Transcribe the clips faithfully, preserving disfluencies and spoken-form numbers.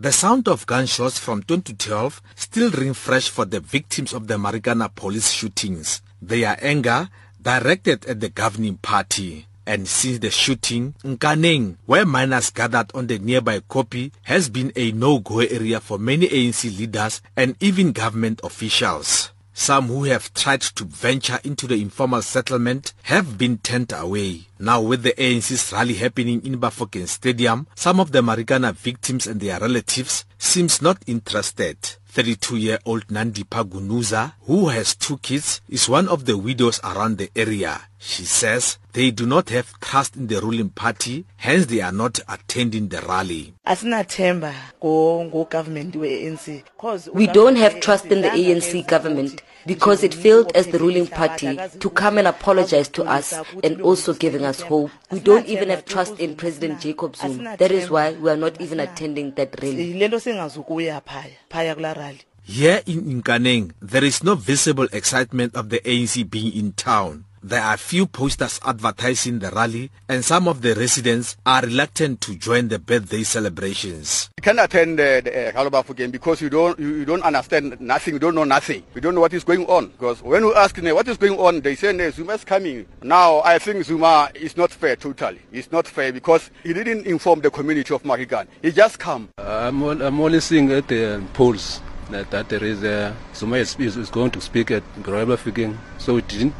The sound of gunshots from twenty twelve still ring fresh for the victims of the Marikana police shootings. Their anger directed at the governing party. And since the shooting, Nkaneng, where miners gathered on the nearby koppie, has been a no-go area for many A N C leaders and even government officials. Some who have tried to venture into the informal settlement have been turned away. Now, with the A N C's rally happening in Bafokeng Stadium, some of the Marikana victims and their relatives seems not interested. thirty-two-year-old Nandipa Gunuza, who has two kids, is one of the widows around the area. She says they do not have trust in the ruling party, hence they are not attending the rally. We don't have trust in the A N C government because it failed as the ruling party to come and apologize to us and also giving us hope. We don't even have trust in President Jacob Zuma. That is why we are not even attending that rally. Here in Nkaneng, there is no visible excitement of the A N C being in town. There are few posters advertising the rally, and some of the residents are reluctant to join the birthday celebrations. We can't attend uh, the uh, Bafokeng game because you don't, you, you don't understand nothing, you don't know nothing. We don't know what is going on. Because when we ask them what is going on, they say, no, Zuma is coming. Now, I think Zuma is not fair totally. It's not fair because he didn't inform the community of Marikana. He just come. Uh, I'm, I'm only seeing at the polls that, that there is a, Zuma is, is going to speak at Bafokeng. So it didn't,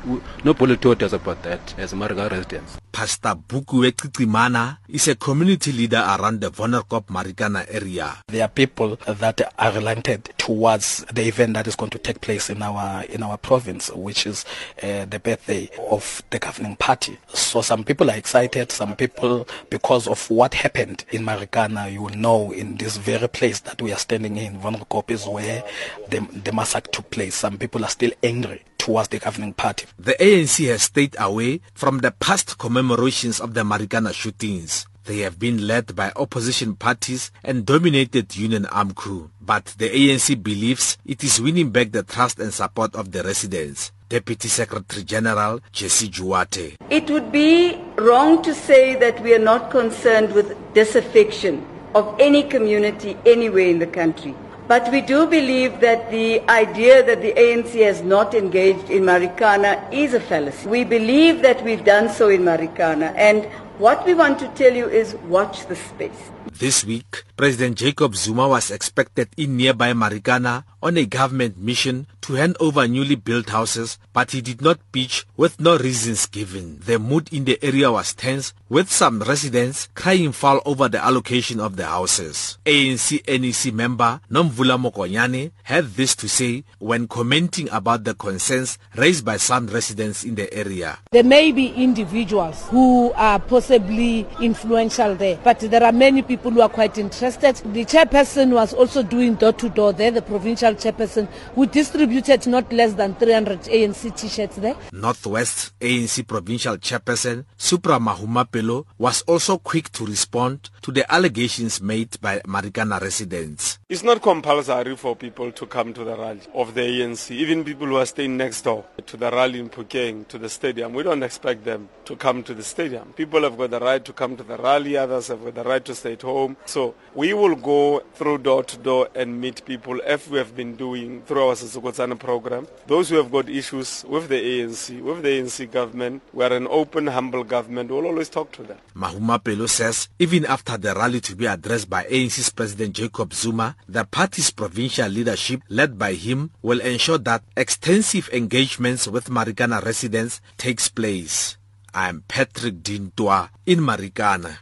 nobody told us about that as Marikana residents. Pastor Bukuwe Kitimana is a community leader around the Wonderkop Marikana area. There are people that are relented towards the event that is going to take place in our in our province, which is uh, the birthday of the governing party. So some people are excited, some people, because of what happened in Marikana, you will know in this very place that we are standing in, Wonderkop, is where the, the massacre took place. Some people are still angry towards the governing party. The A N C has stayed away from the past commemorations of the Marikana shootings. They have been led by opposition parties and dominated Union A M C U. But the A N C believes it is winning back the trust and support of the residents. Deputy Secretary General Jessie Duarte. It would be wrong to say that we are not concerned with disaffection of any community anywhere in the country. But we do believe that the idea that the A N C has not engaged in Marikana is a fallacy. We believe that we've done so in Marikana, and what we want to tell you is watch the space. This week, President Jacob Zuma was expected in nearby Marikana on a government mission to hand over newly built houses, but he did not pitch with no reasons given. The mood in the area was tense, with some residents crying foul over the allocation of the houses. A N C N E C member Nomvula Mokonyane had this to say when commenting about the concerns raised by some residents in the area. There may be individuals who are possibly influential there, but there are many people who are quite interested. The chairperson was also doing door-to-door there, the provincial chairperson, who distributed not less than three hundred A N C t-shirts there. Northwest A N C provincial chairperson Supra Mahumapelo was also quick to respond to the allegations made by Marikana residents. It's not compulsory for people to come to the rally of the A N C. Even people who are staying next door to the rally in Bafokeng, to the stadium, we don't expect them to come to the stadium. People have got the right to come to the rally, others have got the right to stay at home. So we will go through door to door and meet people as we have been doing through our Sisukotsana program. Those who have got issues with the A N C, with the A N C government, we are an open, humble government, we'll always talk to them. Mahumapelo says even after the rally to be addressed by A N C's President Jacob Zuma, the party's provincial leadership led by him will ensure that extensive engagements with Marikana residents takes place. I am Patrick Dinta in Marikana.